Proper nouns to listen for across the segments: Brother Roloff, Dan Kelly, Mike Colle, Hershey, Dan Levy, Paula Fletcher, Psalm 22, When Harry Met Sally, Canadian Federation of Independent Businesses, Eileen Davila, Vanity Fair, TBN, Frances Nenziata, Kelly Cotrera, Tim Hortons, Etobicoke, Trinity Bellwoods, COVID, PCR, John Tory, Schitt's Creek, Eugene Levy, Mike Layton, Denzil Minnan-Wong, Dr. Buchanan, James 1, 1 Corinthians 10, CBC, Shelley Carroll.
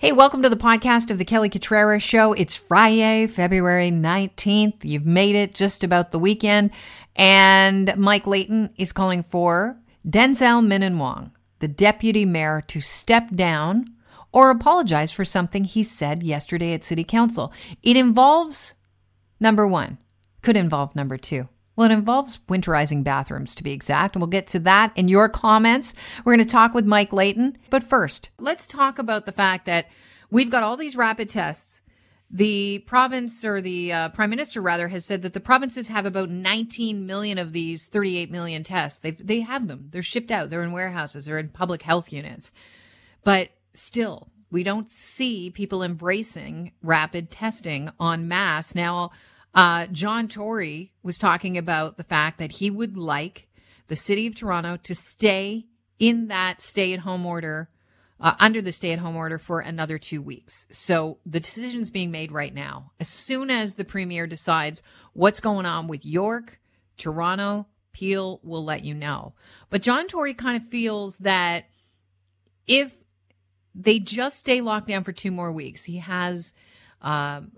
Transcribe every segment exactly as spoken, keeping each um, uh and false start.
Hey, welcome to the podcast of The Kelly Cotrera Show. It's Friday, February nineteenth. You've made it just about the weekend. And Mike Layton is calling for Denzil Minnan-Wong, the deputy mayor, to step down or apologize for something he said yesterday at City Council. It involves number one, could involve number two. Well, it involves winterizing bathrooms, to be exact, and we'll get to that in your comments. We're going to talk with Mike Layton, but first, let's talk about the fact that we've got all these rapid tests. The province, or the uh, prime minister, rather, has said that the provinces have about nineteen million of these thirty-eight million tests. They they have them. They're shipped out. They're in warehouses. They're in public health units. But still, we don't see people embracing rapid testing en masse now. Uh, John Tory was talking about the fact that he would like the city of Toronto to stay in that stay-at-home order, uh, under the stay-at-home order for another two weeks. So the decision's being made right now. As soon as the premier decides what's going on with York, Toronto, Peel will let you know. But John Tory kind of feels that if they just stay locked down for two more weeks, he has... Um,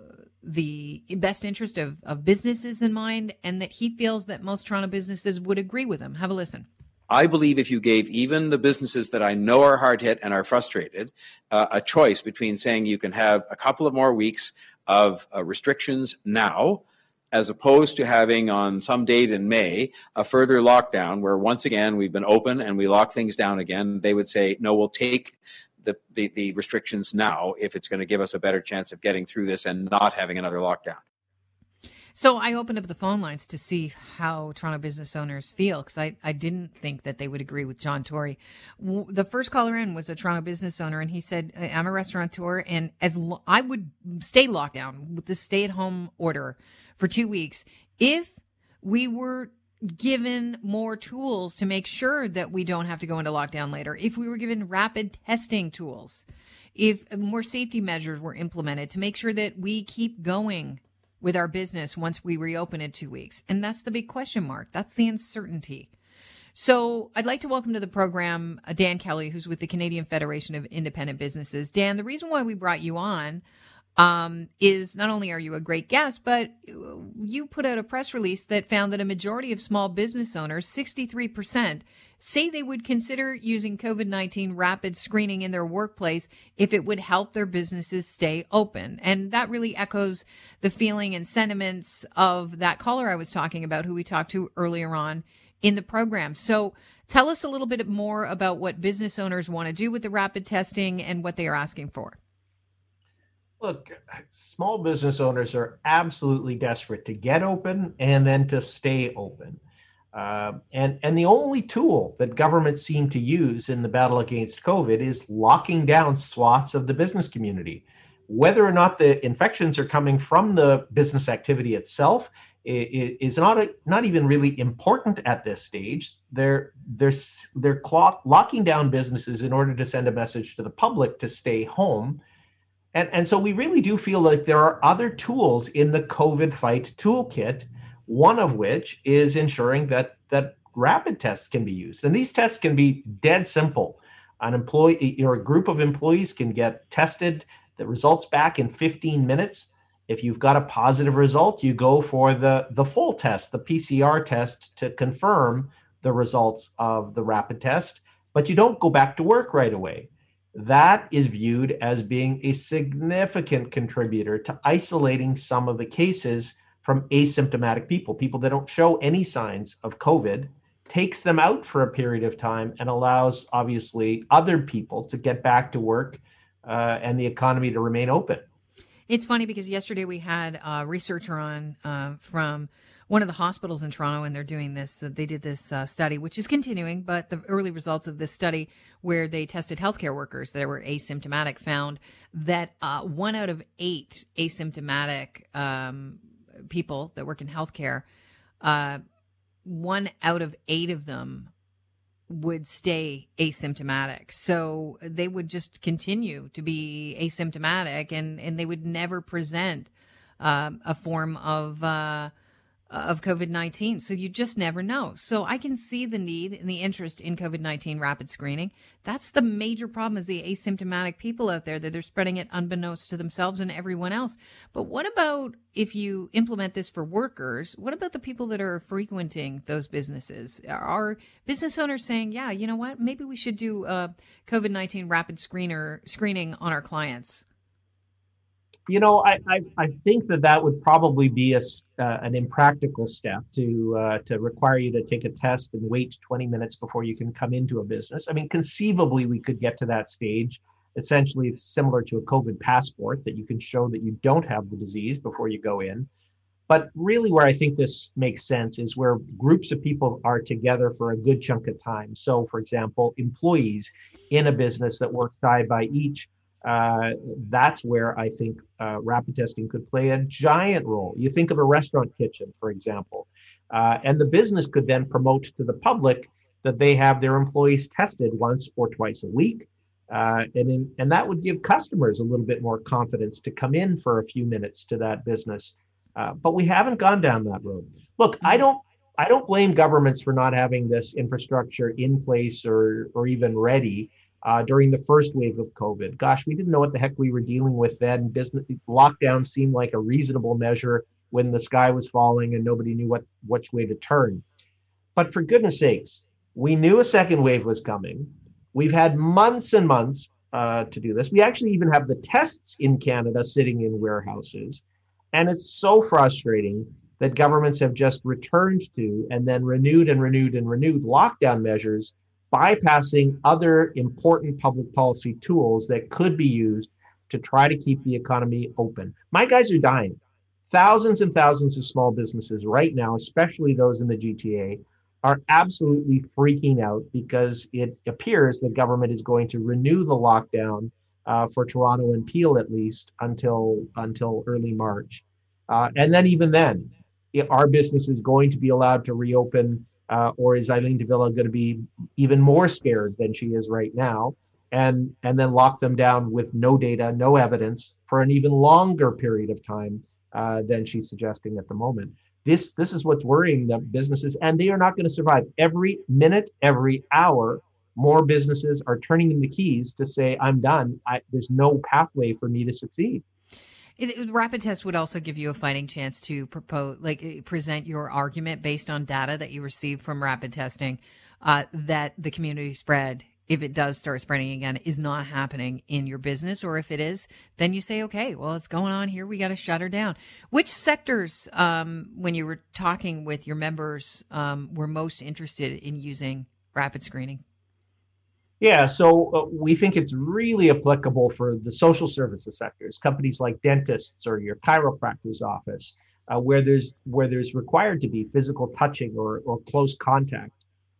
the best interest of, of businesses in mind, and that he feels that most Toronto businesses would agree with him. Have a listen. I believe if you gave even the businesses that I know are hard hit and are frustrated uh, a choice between saying you can have a couple of more weeks of uh, restrictions now, as opposed to having on some date in May a further lockdown where once again we've been open and we lock things down again, they would say, no, we'll take The, the, the restrictions now if it's going to give us a better chance of getting through this and not having another lockdown. So I opened up the phone lines to see how Toronto business owners feel, because I, I didn't think that they would agree with John Tory. The first caller in was a Toronto business owner, and he said, I'm a restaurateur, and as lo- I would stay locked down with the stay-at-home order for two weeks if we were given more tools to make sure that we don't have to go into lockdown later, if we were given rapid testing tools, if more safety measures were implemented to make sure that we keep going with our business once we reopen in two weeks. And that's the big question mark. That's the uncertainty. So I'd like to welcome to the program uh, Dan Kelly, who's with the Canadian Federation of Independent Businesses. Dan, the reason why we brought you on Um, is not only are you a great guest, but you put out a press release that found that a majority of small business owners, sixty-three percent, say they would consider using COVID nineteen rapid screening in their workplace if it would help their businesses stay open. And that really echoes the feeling and sentiments of that caller I was talking about, who we talked to earlier on in the program. So tell us a little bit more about what business owners want to do with the rapid testing and what they are asking for. Look, small business owners are absolutely desperate to get open and then to stay open. Uh, and, and the only tool that governments seem to use in the battle against COVID is locking down swaths of the business community. Whether or not the infections are coming from the business activity itself is not a, not even really important at this stage. They're, they're, they're clock, locking down businesses in order to send a message to the public to stay home. And, and so we really do feel like there are other tools in the COVID fight toolkit, one of which is ensuring that, that rapid tests can be used. And these tests can be dead simple. An employee or a group of employees can get tested, the results back in fifteen minutes. If you've got a positive result, you go for the, the full test, the P C R test, to confirm the results of the rapid test, but you don't go back to work right away. That is viewed as being a significant contributor to isolating some of the cases from asymptomatic people. People that don't show any signs of COVID, takes them out for a period of time and allows, obviously, other people to get back to work uh, and the economy to remain open. It's funny because yesterday we had a researcher on uh, from one of the hospitals in Toronto, and they're doing this, uh, they did this uh, study, which is continuing, but the early results of this study where they tested healthcare workers that were asymptomatic found that uh, one out of eight asymptomatic um, people that work in healthcare, uh, one out of eight of them would stay asymptomatic. So they would just continue to be asymptomatic, and, and they would never present um, a form of... Uh, of COVID nineteen. So you just never know. So I can see the need and the interest in COVID nineteen rapid screening. That's the major problem, is the asymptomatic people out there, that they're spreading it unbeknownst to themselves and everyone else. But what about if you implement this for workers? What about the people that are frequenting those businesses? Are business owners saying, yeah, you know what, maybe we should do a COVID nineteen rapid screener screening on our clients? You know, I, I I think that that would probably be a, uh, an impractical step to uh, to require you to take a test and wait twenty minutes before you can come into a business. I mean, conceivably, we could get to that stage. Essentially, it's similar to a COVID passport, that you can show that you don't have the disease before you go in. But really where I think this makes sense is where groups of people are together for a good chunk of time. So, for example, employees in a business that work side by each. Uh, that's where I think uh, rapid testing could play a giant role. You think of a restaurant kitchen, for example, uh, and the business could then promote to the public that they have their employees tested once or twice a week. Uh, and, in, and that would give customers a little bit more confidence to come in for a few minutes to that business. Uh, but we haven't gone down that road. Look, I don't I don't blame governments for not having this infrastructure in place or or even ready. Uh, during the first wave of COVID. Gosh, we didn't know what the heck we were dealing with then. Business lockdown seemed like a reasonable measure when the sky was falling and nobody knew what which way to turn. But for goodness sakes, we knew a second wave was coming. We've had months and months uh, to do this. We actually even have the tests in Canada sitting in warehouses. And it's so frustrating that governments have just returned to and then renewed and renewed and renewed lockdown measures, bypassing other important public policy tools that could be used to try to keep the economy open. My guys are dying. Thousands and thousands of small businesses right now, especially those in the G T A, are absolutely freaking out because it appears the government is going to renew the lockdown uh, for Toronto and Peel, at least, until, until early March. Uh, and then even then, our business is going to be allowed to reopen. Uh, or is Eileen Davila going to be even more scared than she is right now, and and then lock them down with no data, no evidence for an even longer period of time uh, than she's suggesting at the moment? This this is what's worrying the businesses, and they are not going to survive. Every minute, every hour, more businesses are turning in the keys to say, "I'm done. I, there's no pathway for me to succeed." It, it, rapid test would also give you a fighting chance to propose, like present your argument based on data that you receive from rapid testing, uh, that the community spread, if it does start spreading again, is not happening in your business. Or if it is, then you say, okay, well, it's going on here. We got to shut her down. Which sectors, um, when you were talking with your members, um, were most interested in using rapid screening? Yeah, so uh, we think it's really applicable for the social services sectors, companies like dentists or your chiropractor's office, uh, where there's where there's required to be physical touching or, or close contact.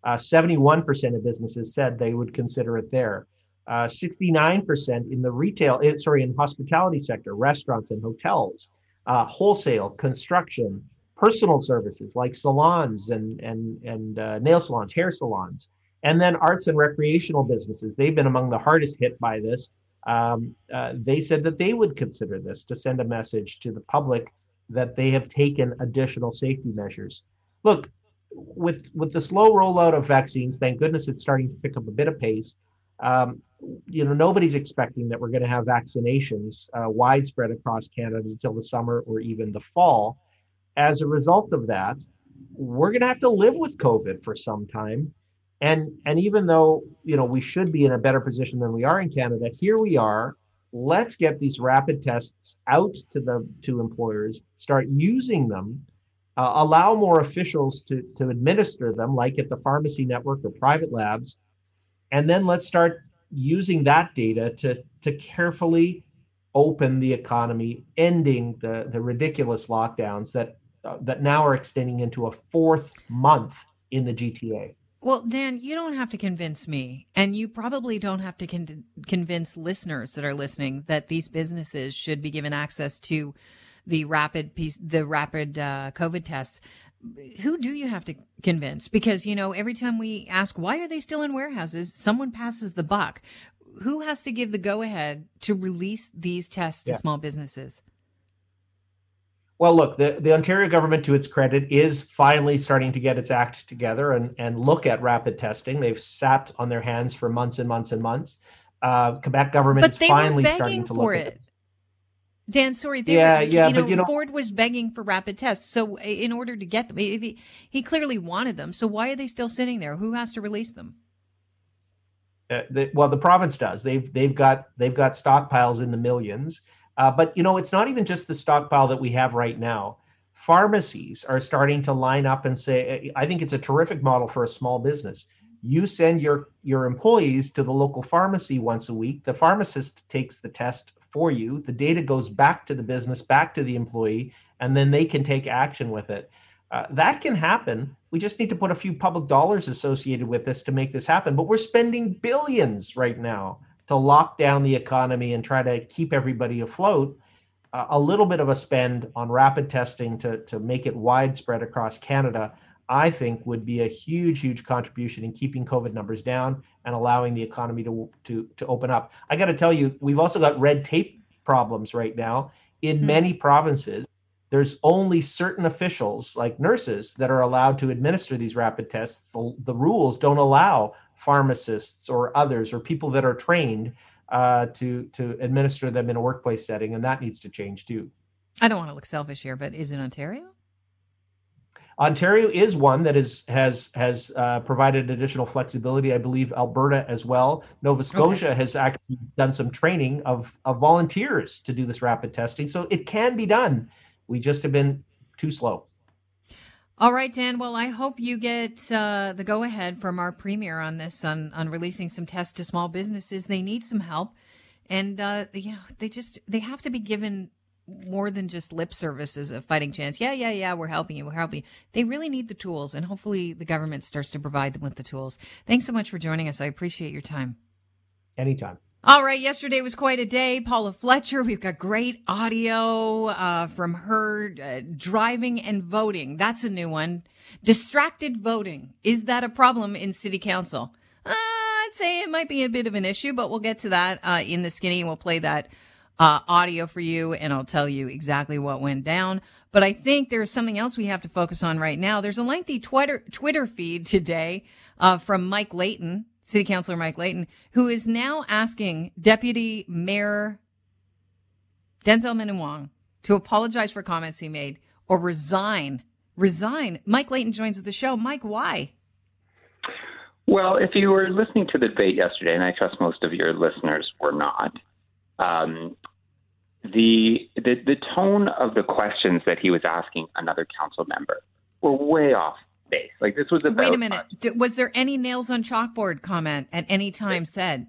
Uh, seventy-one percent of businesses said they would consider it there. Uh, sixty-nine percent in the retail, sorry, in hospitality sector, restaurants and hotels, uh, wholesale, construction, personal services like salons and and and uh, nail salons, hair salons. And then arts and recreational businesses, they've been among the hardest hit by this. Um, uh, they said that they would consider this to send a message to the public that they have taken additional safety measures. Look, with with the slow rollout of vaccines, thank goodness it's starting to pick up a bit of pace. Um, you know, nobody's expecting that we're going to have vaccinations uh, widespread across Canada until the summer or even the fall. As a result of that, we're going to have to live with COVID for some time. And and even though, you know, we should be in a better position than we are in Canada, here we are. Let's get these rapid tests out to the to employers, start using them, uh, allow more officials to, to administer them, like at the pharmacy network or private labs. And then let's start using that data to, to carefully open the economy, ending the, the ridiculous lockdowns that uh, that now are extending into a fourth month in the G T A. Well, Dan, you don't have to convince me, and you probably don't have to con- convince listeners that are listening that these businesses should be given access to the rapid piece, the rapid uh, COVID tests. Who do you have to convince? Because, you know, every time we ask, why are they still in warehouses? Someone passes the buck. Who has to give the go ahead to release these tests yeah. to small businesses? Well, look, the, the Ontario government, to its credit, is finally starting to get its act together and, and look at rapid testing. They've sat on their hands for months and months and months. Uh, Quebec government is finally starting to look at it. Dan, sorry, they yeah, were, yeah, you know, but, you know, Ford was begging for rapid tests. So in order to get them, he, he clearly wanted them. So why are they still sitting there? Who has to release them? Uh, the, well, the province does. They've they've got they've got stockpiles in the millions. Uh, but, you know, it's not even just the stockpile that we have right now. Pharmacies are starting to line up and say, I think it's a terrific model for a small business. You send your, your employees to the local pharmacy once a week. The pharmacist takes the test for you. The data goes back to the business, back to the employee, and then they can take action with it. Uh, that can happen. We just need to put a few public dollars associated with this to make this happen. But we're spending billions right now to lock down the economy and try to keep everybody afloat. Uh, a little bit of a spend on rapid testing to, to make it widespread across Canada, I think would be a huge, huge contribution in keeping COVID numbers down and allowing the economy to, to, to open up. I got to tell you, we've also got red tape problems right now in mm-hmm. many provinces. There's only certain officials like nurses that are allowed to administer these rapid tests. The, the rules don't allow pharmacists or others or people that are trained uh, to, to administer them in a workplace setting. And that needs to change too. I don't want to look selfish here, but is it Ontario? Ontario is one that is, has has uh, provided additional flexibility. I believe Alberta as well. Nova Scotia okay. has actually done some training of, of volunteers to do this rapid testing. So it can be done. We just have been too slow. All right, Dan. Well, I hope you get uh, the go-ahead from our premier on this, on, on releasing some tests to small businesses. They need some help. And, uh, you know, they just they have to be given more than just lip service as a fighting chance. Yeah, yeah, yeah, we're helping you, we're helping you. They really need the tools, and hopefully the government starts to provide them with the tools. Thanks so much for joining us. I appreciate your time. Anytime. All right, yesterday was quite a day. Paula Fletcher, we've got great audio uh, from her uh, driving and voting. That's a new one. Distracted voting. Is that a problem in city council? Uh, I'd say it might be a bit of an issue, but we'll get to that uh, in the skinny, and we'll play that Uh, audio for you, and I'll tell you exactly what went down. But I think there's something else we have to focus on right now. There's a lengthy Twitter Twitter feed today uh, from Mike Layton, City Councilor Mike Layton, who is now asking Deputy Mayor Denzil Minnan-Wong to apologize for comments he made or resign. Resign. Mike Layton joins the show. Mike, why? Well, if you were listening to the debate yesterday, and I trust most of your listeners were not, um, The, the the tone of the questions that he was asking another council member were way off base. Like, this was about... Wait a minute. D- was there any nails on chalkboard comment at any time there, said?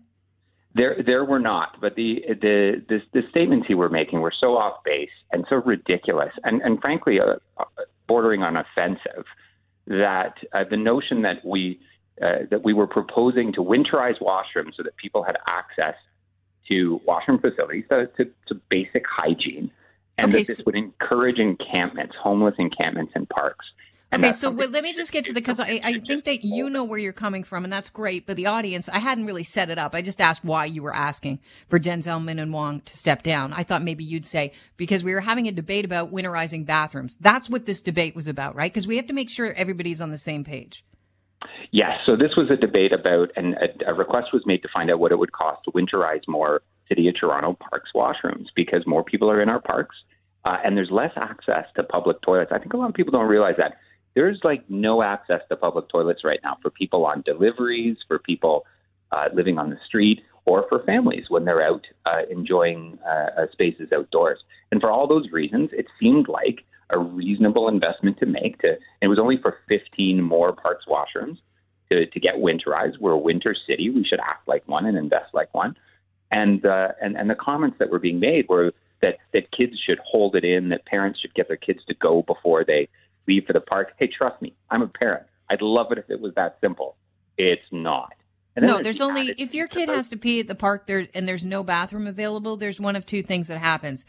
There there were not. But the, the the the statements he were making were so off base and so ridiculous and, and frankly, uh, bordering on offensive, that uh, the notion that we uh, that we were proposing to winterize washrooms so that people had access to washroom facilities, to, to, to basic hygiene, and okay, that this so, would encourage encampments, homeless encampments in parks. And okay, so well, let me just get to the, because I, I think that you know where you're coming from, and that's great, but the audience, I hadn't really set it up. I just asked why you were asking for Denzil Minnan-Wong to step down. I thought maybe you'd say, because we were having a debate about winterizing bathrooms. That's what this debate was about, right? Because we have to make sure everybody's on the same page. Yes. So this was a debate about, and a, a request was made to find out what it would cost to winterize more City of Toronto parks washrooms, because more people are in our parks uh, and there's less access to public toilets. I think a lot of people don't realize that. There's like no access to public toilets right now for people on deliveries, for people uh, living on the street, or for families when they're out uh, enjoying uh, spaces outdoors. And for all those reasons, it seemed like a reasonable investment to make to, and it was only for fifteen more parks washrooms to, to get winterized. We're a winter city. We should act like one and invest like one. And, uh, and, and the comments that were being made were that, that kids should hold it in, that parents should get their kids to go before they leave for the park. Hey, trust me, I'm a parent. I'd love it if it was that simple. It's not. And no, there's only, if your kid has to pee at the park there and there's no bathroom available, there's one of two things that happens.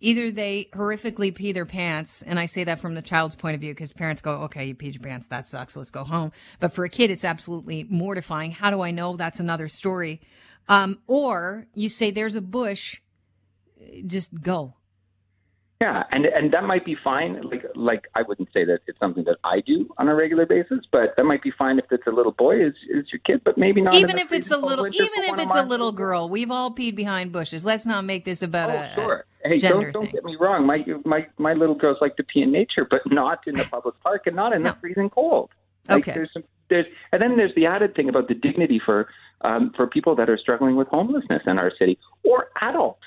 Either they horrifically pee their pants, and I say that from the child's point of view because parents go, okay, you peed your pants, that sucks, let's go home. But for a kid, it's absolutely mortifying. How do I know? That's another story. Um, or you say, there's a bush, just go. Yeah, and and that might be fine. Like like I wouldn't say that it's something that I do on a regular basis, but that might be fine if it's a little boy is is your kid, but maybe not. Even if it's a little, even if it's a little girl, we've all peed behind bushes. Let's not make this about a gender thing. Oh, sure. Hey, don't don't get me wrong. My my my little girls like to pee in nature, but not in the public park and not in the freezing cold. Like, okay. There's some, there's and then there's the added thing about the dignity for um, for people that are struggling with homelessness in our city, or adults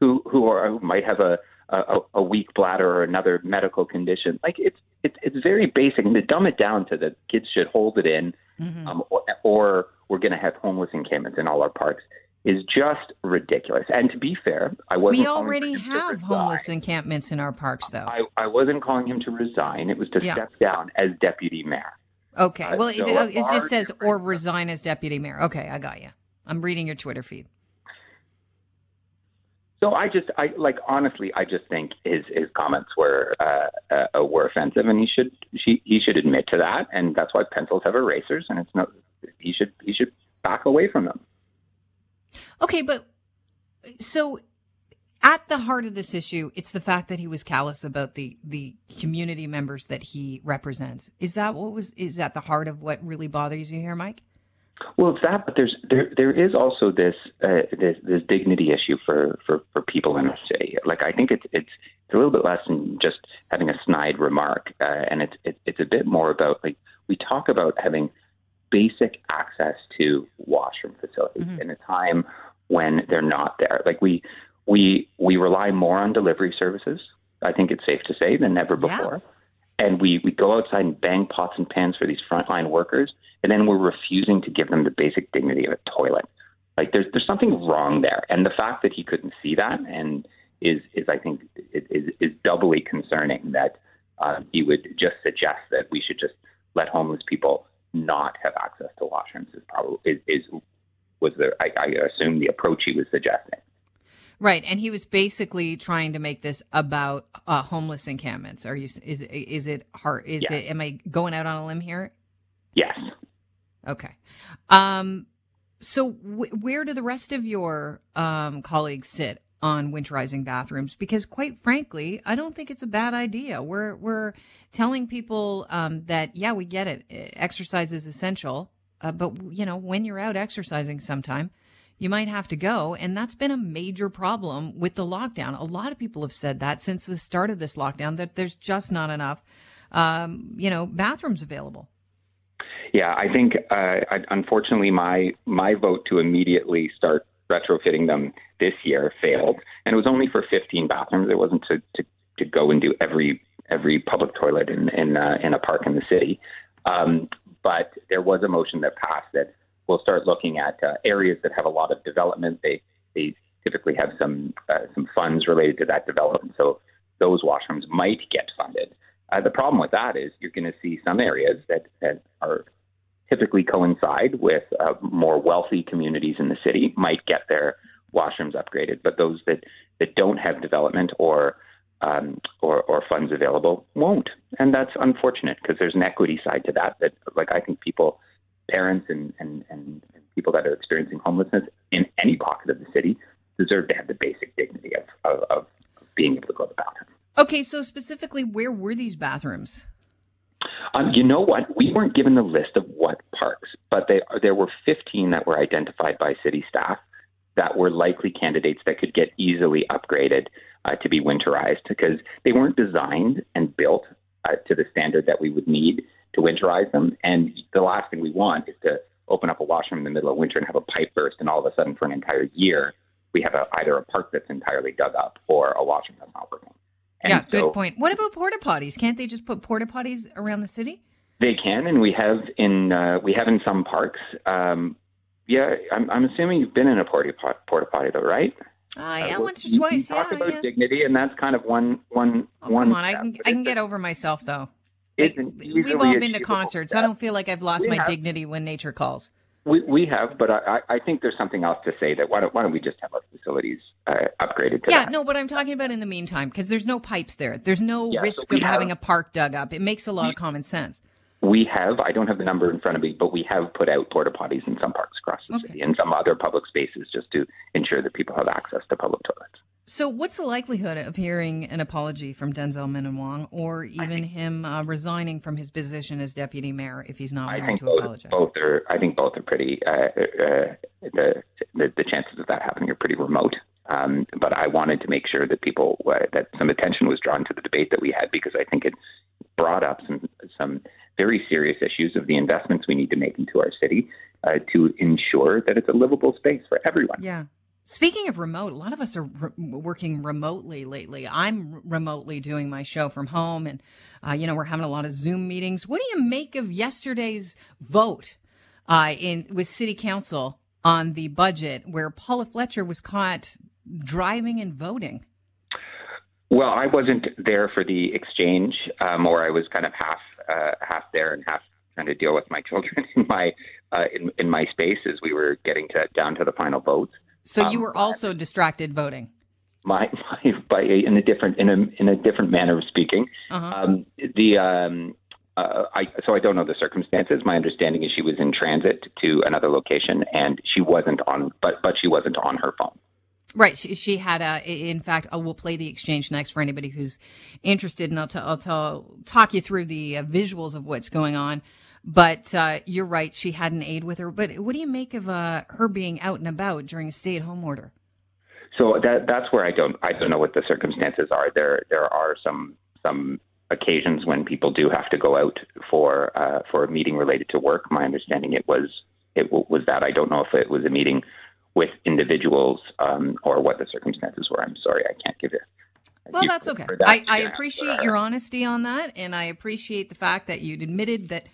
who who are who might have a A, a weak bladder or another medical condition. Like it's it's it's very basic, and to dumb it down to the kids should hold it in, mm-hmm. um, or, or we're going to have homeless encampments in all our parks is just ridiculous. And to be fair, I wasn't. We already have homeless encampments in our parks, though. I, I wasn't calling him to resign. It was to yeah. step down as deputy mayor. Okay. Uh, well, so it, it just says or resign as deputy mayor. Okay, I got you. I'm reading your Twitter feed. So I just, I like, honestly, I just think his, his comments were uh, uh, were offensive, and he should she, he should admit to that, and that's why pencils have erasers, and it's no he should he should back away from them. Okay, but so at the heart of this issue, it's the fact that he was callous about the the community members that he represents. Is that what was is that the heart of what really bothers you here, Mike? Well, it's that, but there's there there is also this uh, this, this dignity issue for, for, for people in the city. Like I think it's it's it's a little bit less than just having a snide remark, uh, and it's it, it's a bit more about like we talk about having basic access to washroom facilities mm-hmm. in a time when they're not there. Like we we we rely more on delivery services. I think it's safe to say than ever before. Yeah. And we, we go outside and bang pots and pans for these frontline workers, and then we're refusing to give them the basic dignity of a toilet. Like there's there's something wrong there, and the fact that he couldn't see that and is is I think is is doubly concerning that uh, he would just suggest that we should just let homeless people not have access to washrooms is probably is, is was the I, I assume the approach he was suggesting. Right, and he was basically trying to make this about uh, homeless encampments. Are you? Is is it hard? Is yes. it? Am I going out on a limb here? Yes. Okay. Um. So, w- where do the rest of your um, colleagues sit on winterizing bathrooms? Because, quite frankly, I don't think it's a bad idea. We're we're telling people um, that yeah, we get it. Exercise is essential, uh, but you know, when you're out exercising, sometime. You might have to go. And that's been a major problem with the lockdown. A lot of people have said that since the start of this lockdown, that there's just not enough, um, you know, bathrooms available. Yeah, I think, uh, I, unfortunately, my my vote to immediately start retrofitting them this year failed. And it was only for fifteen bathrooms. It wasn't to, to, to go and do every every public toilet in, in, uh, in a park in the city. Um, but there was a motion that passed that we'll start looking at uh, areas that have a lot of development. They they typically have some uh, some funds related to that development, so those washrooms might get funded. Uh, the problem with that is you're going to see some areas that, that are typically coincide with uh, more wealthy communities in the city might get their washrooms upgraded, but those that, that don't have development or Um, or, or funds available won't, and that's unfortunate because there's an equity side to that. That like I think people, parents, and, and and people that are experiencing homelessness in any pocket of the city deserve to have the basic dignity of of, of being able to go to the bathroom. Okay, so specifically, where were these bathrooms? Um, you know what? We weren't given the list of what parks, but they, there were fifteen that were identified by city staff that were likely candidates that could get easily upgraded uh, to be winterized because they weren't designed and built uh, to the standard that we would need to winterize them. And the last thing we want is to open up a washroom in the middle of winter and have a pipe burst. And all of a sudden for an entire year, we have a, either a park that's entirely dug up or a washroom that's not working. And yeah, so, good point. What about porta potties? Can't they just put porta potties around the city? They can. And we have in, uh, we have in some parks, um, Yeah, I'm, I'm assuming you've been in a porta pot, porta potty, though, right? Uh, yeah, uh, well, once or twice. You yeah, talk about yeah. dignity, and that's kind of one one oh, one. Come on, step, I can I can get over myself though. Like, we've all been to concerts. Step. I don't feel like I've lost we my have, dignity when nature calls. We we have, but I, I think there's something else to say that why don't why don't we just have our facilities uh, upgraded? To yeah, that. no, but I'm talking about in the meantime because there's no pipes there. There's no yeah, risk so of have, having a park dug up. It makes a lot we, of common sense. We have, I don't have the number in front of me, but we have put out porta potties in some parks across the okay. city and some other public spaces just to ensure that people have access to public toilets. So what's the likelihood of hearing an apology from Denzil Minnan-Wong, or even think, him uh, resigning from his position as deputy mayor if he's not I willing to both, apologize? Both are, I think both are pretty uh, uh, the, the the chances of that happening are pretty remote. Um, but I wanted to make sure that people uh, that some attention was drawn to the debate that we had, because I think it brought up some some very serious issues of the investments we need to make into our city uh, to ensure that it's a livable space for everyone. Yeah. Speaking of remote, a lot of us are re- working remotely lately. I'm r- remotely doing my show from home, and, uh, you know, we're having a lot of Zoom meetings. What do you make of yesterday's vote uh, in with City Council on the budget, where Paula Fletcher was caught driving and voting? Well, I wasn't there for the exchange, um, or I was kind of half uh, half there and half trying to deal with my children in my uh, in, in my space as we were getting to down to the final votes. So you were also um, distracted voting, my, my by in a different in a in a different manner of speaking. Uh-huh. Um, the um, uh, I so I don't know the circumstances. My understanding is she was in transit to another location, and she wasn't on, but but she wasn't on her phone. Right. She, she had a. In fact, I will play the exchange next for anybody who's interested, and I'll t- I'll t- talk you through the uh, visuals of what's going on. But uh, you're right, she had an aide with her. But what do you make of uh, her being out and about during a stay-at-home order? So that, that's where I don't I don't know what the circumstances are. There there are some some occasions when people do have to go out for uh, for a meeting related to work. My understanding it was it was that. I don't know if it was a meeting with individuals um, or what the circumstances were. I'm sorry, I can't give you. Well, that's okay. That I, I appreciate your honesty on that, and I appreciate the fact that you'd admitted that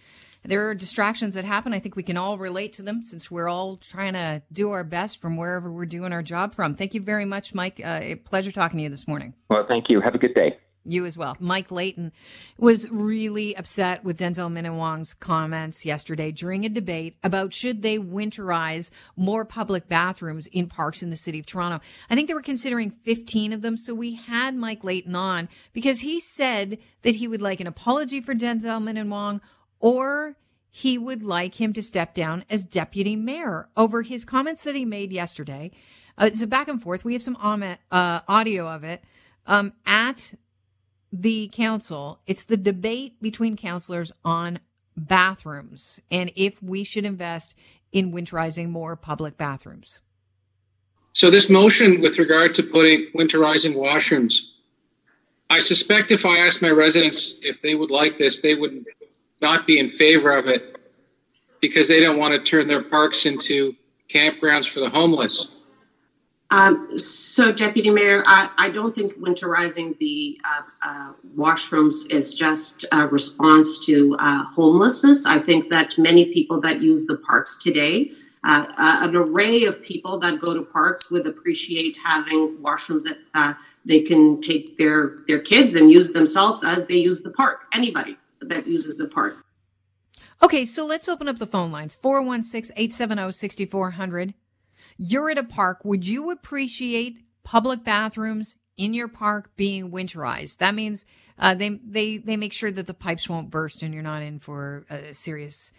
there are distractions that happen. I think we can all relate to them, since we're all trying to do our best from wherever we're doing our job from. Thank you very much, Mike. Uh, a pleasure talking to you this morning. Well, thank you. Have a good day. You as well. Mike Layton was really upset with Denzil Minnan-Wong's comments yesterday during a debate about should they winterize more public bathrooms in parks in the city of Toronto. I think they were considering fifteen of them. So we had Mike Layton on because he said that he would like an apology for Denzil Minnan-Wong, or he would like him to step down as deputy mayor over his comments that he made yesterday. Uh, it's a back and forth. We have some um, uh, audio of it um, at the council. It's the debate between councillors on bathrooms and if we should invest in winterizing more public bathrooms. So this motion with regard to putting winterizing washrooms, I suspect if I asked my residents if they would like this, they would not be in favor of it because they don't want to turn their parks into campgrounds for the homeless. Um, so, Deputy Mayor, I, I don't think winterizing the uh, uh, washrooms is just a response to uh, homelessness. I think that many people that use the parks today, uh, uh, an array of people that go to parks would appreciate having washrooms that uh, they can take their, their kids and use themselves as they use the park, anybody that uses the park. Okay, so let's open up the phone lines. four one six, eight seven zero, six four zero zero. You're at a park. Would you appreciate public bathrooms in your park being winterized? That means uh, they they they make sure that the pipes won't burst and you're not in for a serious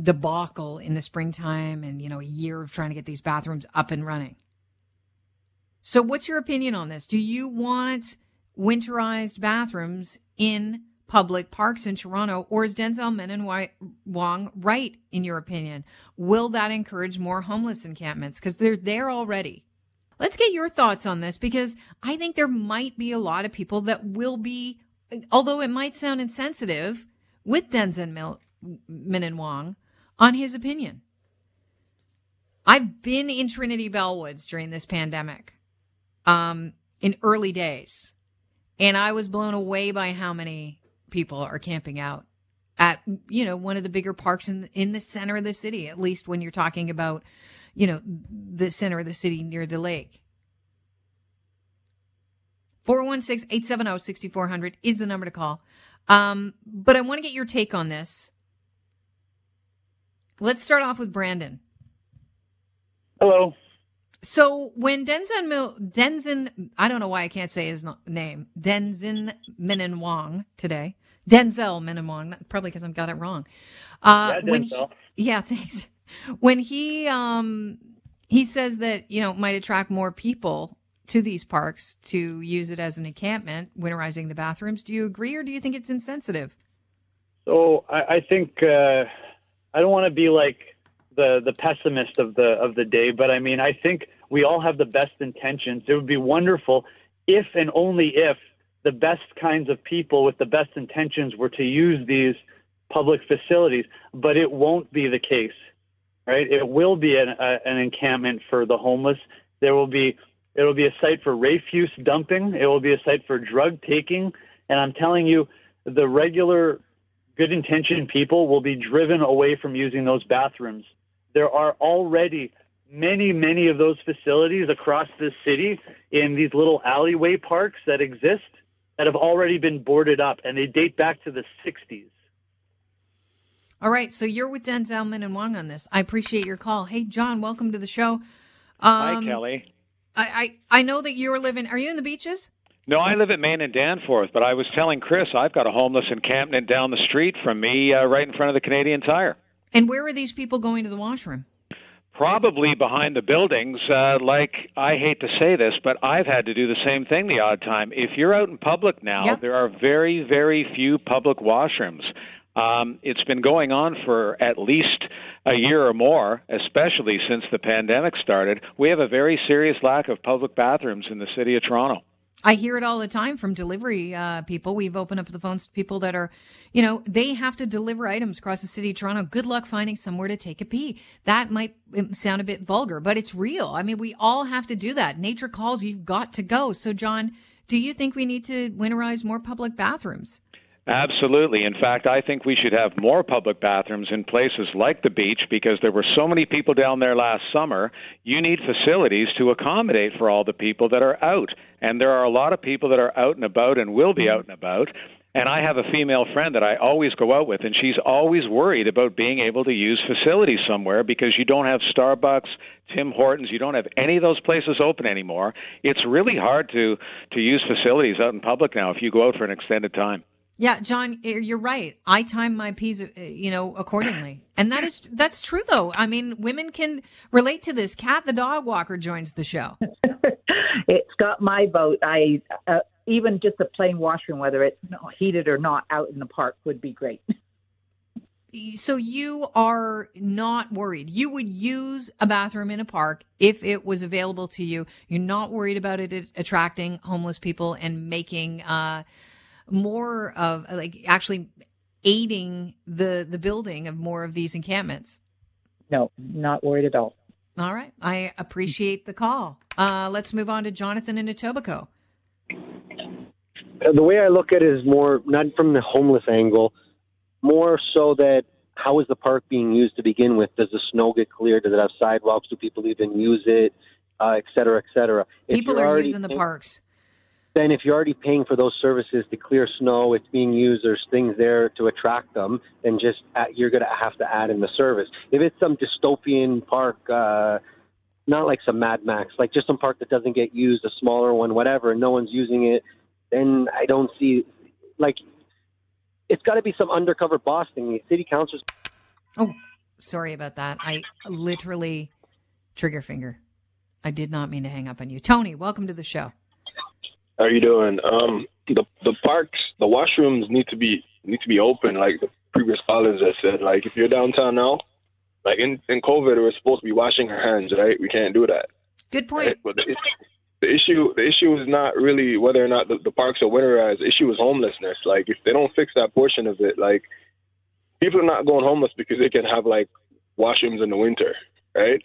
debacle in the springtime and, you know, a year of trying to get these bathrooms up and running. So what's your opinion on this? Do you want winterized bathrooms in public parks in Toronto, or is Denzil Minnan-Wong right, in your opinion? Will that encourage more homeless encampments? Because they're there already. Let's get your thoughts on this, because I think there might be a lot of people that will be, although it might sound insensitive, with Denzil Minnan-Wong on his opinion. I've been in Trinity Bellwoods during this pandemic, um, in early days, and I was blown away by how many people are camping out at, you know, one of the bigger parks in in the center of the city, at least when you're talking about, you know, the center of the city near the lake. four one six, eight seven zero, six four zero zero is the number to call. Um, but I want to get your take on this. Let's start off with Brandon. Hello. So when Denzil, Denzil, I don't know why I can't say his name, Denzil Minnan-Wong today, Denzil Minnan-Wong, probably because I've got it wrong. Uh, yeah, when he, yeah, thanks. When he um, he says that, you know, it might attract more people, to these parks to use it as an encampment, winterizing the bathrooms. Do you agree, or do you think it's insensitive? So I, I think uh, I don't want to be like the the pessimist of the of the day, but I mean, I think we all have the best intentions. It would be wonderful if and only if the best kinds of people with the best intentions were to use these public facilities, but it won't be the case, right? It will be an, a, an encampment for the homeless. There will be, it'll be a site for refuse dumping. It will be a site for drug taking. And I'm telling you, the regular good intentioned people will be driven away from using those bathrooms. There are already many, many of those facilities across this city in these little alleyway parks that exist that have already been boarded up, and they date back to the sixties. All right, so you're with Denzil Minnan-Wong on this. I appreciate your call. Hey, John, welcome to the show. Um, Hi, Kelly. I, I, I know that you're living – are you in the beaches? No, I live at Maine and Danforth, but I was telling Chris I've got a homeless encampment down the street from me uh, right in front of the Canadian Tire. And where are these people going to the washroom? Probably behind the buildings. Uh, like, I hate to say this, but I've had to do the same thing the odd time. If you're out in public now, yep. There are very, very few public washrooms. Um, it's been going on for at least a year or more, especially since the pandemic started. We have a very serious lack of public bathrooms in the city of Toronto. I hear it all the time from delivery uh, people. We've opened up the phones to people that are, you know, they have to deliver items across the city of Toronto. Good luck finding somewhere to take a pee. That might sound a bit vulgar, but it's real. I mean, we all have to do that. Nature calls, you've got to go. So, John, do you think we need to winterize more public bathrooms? Absolutely. In fact, I think we should have more public bathrooms in places like the beach because there were so many people down there last summer. You need facilities to accommodate for all the people that are out. And there are a lot of people that are out and about and will be out and about. And I have a female friend that I always go out with, and she's always worried about being able to use facilities somewhere because you don't have Starbucks, Tim Hortons, you don't have any of those places open anymore. It's really hard to, to use facilities out in public now if you go out for an extended time. Yeah, John, you're right. I time my peas, you know, accordingly. And that is, that's true, though. I mean, women can relate to this. Kat, the dog walker, joins the show. It's got my vote. I uh, even just a plain washroom, whether it's heated or not, out in the park would be great. So you are not worried. You would use a bathroom in a park if it was available to you. You're not worried about it attracting homeless people and making uh more of like actually aiding the the building of more of these encampments? No, not worried at all. All right. I appreciate the call. Uh, let's move on to Jonathan in Etobicoke. The way I look at it is more not from the homeless angle, more so that how is the park being used to begin with? Does the snow get cleared? Does it have sidewalks? Do people even use it? Uh, et cetera, et cetera. People are using the parks. Then if you're already paying for those services to clear snow, it's being used, there's things there to attract them, then just at, you're going to have to add in the service. If it's some dystopian park, uh, not like some Mad Max, like just some park that doesn't get used, a smaller one, whatever, and no one's using it, then I don't see, like, it's got to be some undercover boss thing. The city councilors. Oh, sorry about that. I literally trigger finger. I did not mean to hang up on you. Tony, welcome to the show. How are you doing? Um, the the parks, the washrooms need to be need to be open. Like the previous callers have said, like if you're downtown now, like in, in COVID, we're supposed to be washing our hands, right? We can't do that. Good point. Right? But the, the issue the issue is not really whether or not the, the parks are winterized. The issue is homelessness. Like if they don't fix that portion of it, like people are not going homeless because they can have like washrooms in the winter, right?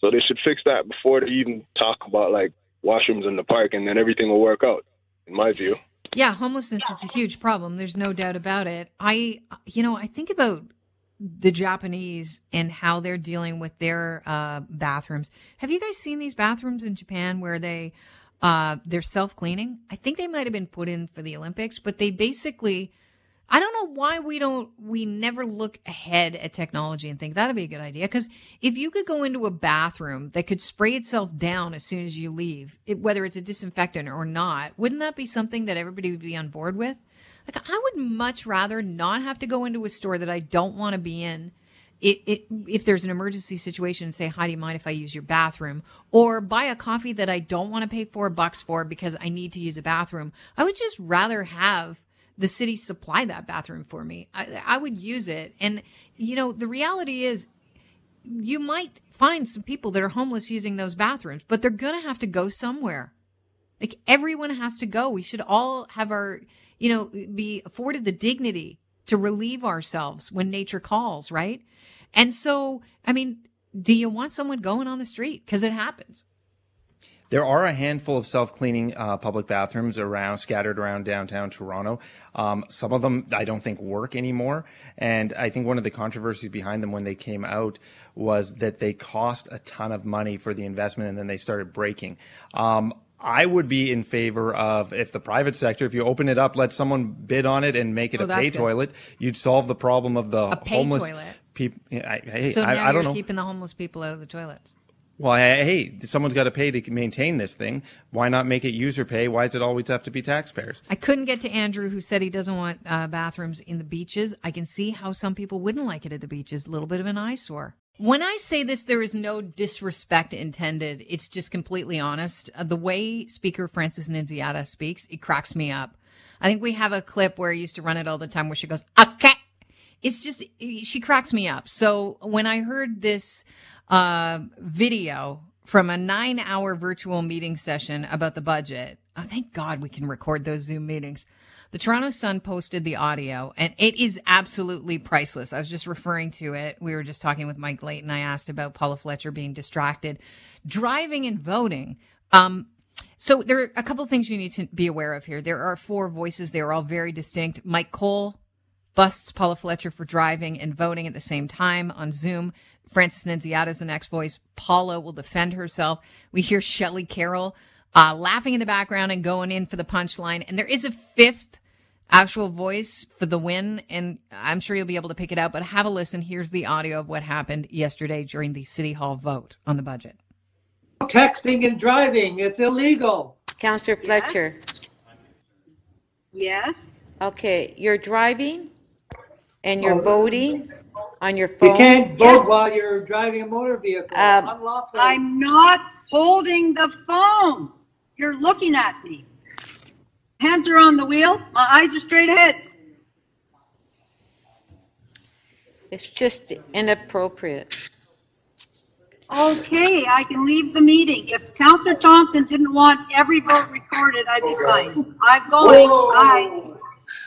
So they should fix that before they even talk about like washrooms in the park, and then everything will work out, in my view. Yeah, homelessness is a huge problem. There's no doubt about it. I, you know, I think about the Japanese and how they're dealing with their uh, bathrooms. Have you guys seen these bathrooms in Japan where they, uh, they're self-cleaning? I think they might have been put in for the Olympics, but they basically, I don't know why we don't, we never look ahead at technology and think that'd be a good idea. Because if you could go into a bathroom that could spray itself down as soon as you leave, it, whether it's a disinfectant or not, wouldn't that be something that everybody would be on board with? Like, I would much rather not have to go into a store that I don't want to be in It, it, if there's an emergency situation, say, "Hi, do you mind if I use your bathroom?" Or buy a coffee that I don't want to pay four bucks for because I need to use a bathroom. I would just rather have the city supply that bathroom for me. I, I would use it. And, you know, the reality is you might find some people that are homeless using those bathrooms, but they're going to have to go somewhere. Like, everyone has to go. We should all have our, you know, be afforded the dignity to relieve ourselves when nature calls, right? And so, I mean, do you want someone going on the street? Because it happens. There are a handful of self-cleaning uh, public bathrooms around, scattered around downtown Toronto. Um, some of them I don't think work anymore. And I think one of the controversies behind them when they came out was that they cost a ton of money for the investment, and then they started breaking. Um, I would be in favor of, if the private sector, if you open it up, let someone bid on it and make it oh, a pay good. toilet, you'd solve the problem of the a pay homeless toilet. People, I, I, so now I, I don't you're know. keeping the homeless people out of the toilets. Well, I, hey, someone's got to pay to maintain this thing. Why not make it user pay? Why does it always have to be taxpayers? I couldn't get to Andrew, who said he doesn't want uh, bathrooms in the beaches. I can see how some people wouldn't like it at the beaches. A little bit of an eyesore. When I say this, there is no disrespect intended. It's just completely honest. Uh, the way Speaker Frances Nenziata speaks, it cracks me up. I think we have a clip where I used to run it all the time where she goes, "Okay." It's just, she cracks me up. So when I heard this uh, video from a nine hour virtual meeting session about the budget, oh, thank God we can record those Zoom meetings. The Toronto Sun posted the audio, and it is absolutely priceless. I was just referring to it. We were just talking with Mike Layton. I asked about Paula Fletcher being distracted, driving and voting. Um, so there are a couple of things you need to be aware of here. There are four voices. They are all very distinct. Mike Colle busts Paula Fletcher for driving and voting at the same time on Zoom. Frances Nenziata is the next voice. Paula will defend herself. We hear Shelley Carroll uh, laughing in the background and going in for the punchline. And there is a fifth actual voice for the win, and I'm sure you'll be able to pick it out. But have a listen. Here's the audio of what happened yesterday during the City Hall vote on the budget. Texting and driving. It's illegal. Councillor Fletcher. Yes. Yes. Okay. You're driving? And you're voting on your phone? You can't vote yes. while you're driving a motor vehicle. Um, Unlawful. I'm not holding the phone. You're looking at me. Hands are on the wheel. My eyes are straight ahead. It's just inappropriate. Okay, I can leave the meeting. If Councillor Thompson didn't want every vote recorded, I'd be fine. I'm going. Bye.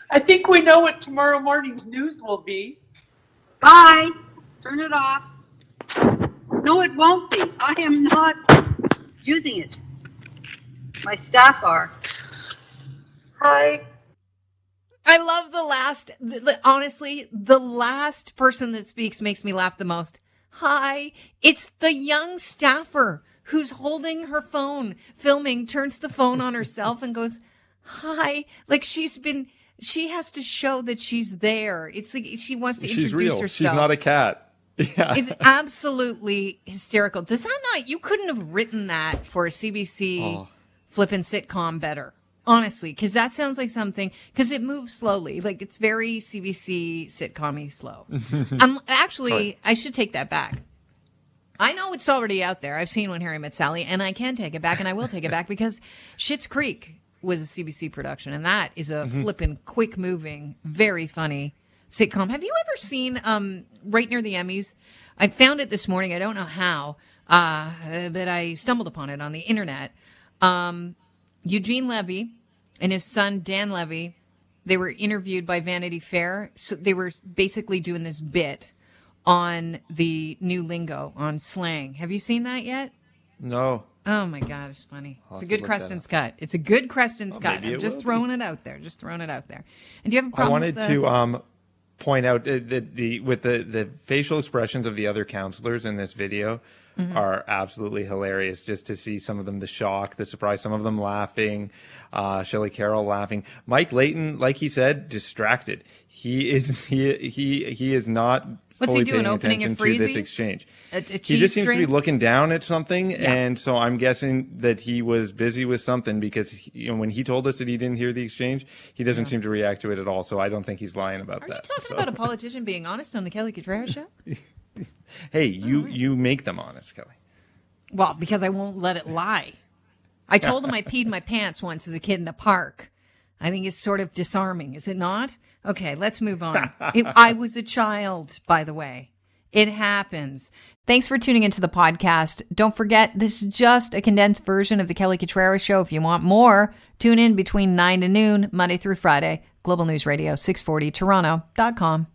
I think we know what tomorrow morning's news will be. Bye. Turn it off. No, it won't be. I am not using it. My staff are. Hi. I love the last, honestly, the last person that speaks makes me laugh the most. Hi. It's the young staffer who's holding her phone, filming, turns the phone on herself and goes, "Hi." Like she's been... She has to show that she's there. It's like she wants to introduce she's real. herself. She's not a cat. Yeah. It's absolutely hysterical. Does that not? You couldn't have written that for a C B C oh. flippin' sitcom better, honestly, because that sounds like something. Because it moves slowly, like it's very C B C sitcom-y slow. um, actually, Sorry. I should take that back. I know it's already out there. I've seen When Harry Met Sally, and I can take it back, and I will take it back because Schitt's Creek was a C B C production, and that is a mm-hmm. flippin' quick-moving, very funny sitcom. Have you ever seen um, right near the Emmys? I found it this morning. I don't know how, uh, but I stumbled upon it on the internet. Um, Eugene Levy and his son Dan Levy, they were interviewed by Vanity Fair. So they were basically doing this bit on the new lingo, on slang. Have you seen that yet? No. Oh, my God, it's funny. It's a good Creston's cut. It's a good Creston's cut. I'm just throwing it out there. Just throwing it out there. And do you have a problem? I wanted with the... to um, point out that the, the with the, the facial expressions of the other counselors in this video mm-hmm. are absolutely hilarious. Just to see some of them, the shock, the surprise, some of them laughing, uh, Shelley Carroll laughing. Mike Layton, like he said, distracted. He is he he he is not. What's he doing? Opening and freezing? To this exchange. A, a he just seems string? to be looking down at something, yeah. and so I'm guessing that he was busy with something because he, you know, when he told us that he didn't hear the exchange, he doesn't yeah. seem to react to it at all. So I don't think he's lying about Are that. Are you talking so. about a politician being honest on the Kelly Cotrera show? Hey, you, right. you make them honest, Kelly. Well, because I won't let it lie. I told him I peed my pants once as a kid in the park. I think it's sort of disarming, is it not? Okay, let's move on. It, I was a child, by the way. It happens. Thanks for tuning into the podcast. Don't forget, this is just a condensed version of The Kelly Cotrera Show. If you want more, tune in between nine to noon, Monday through Friday, Global News Radio, six forty toronto dot com.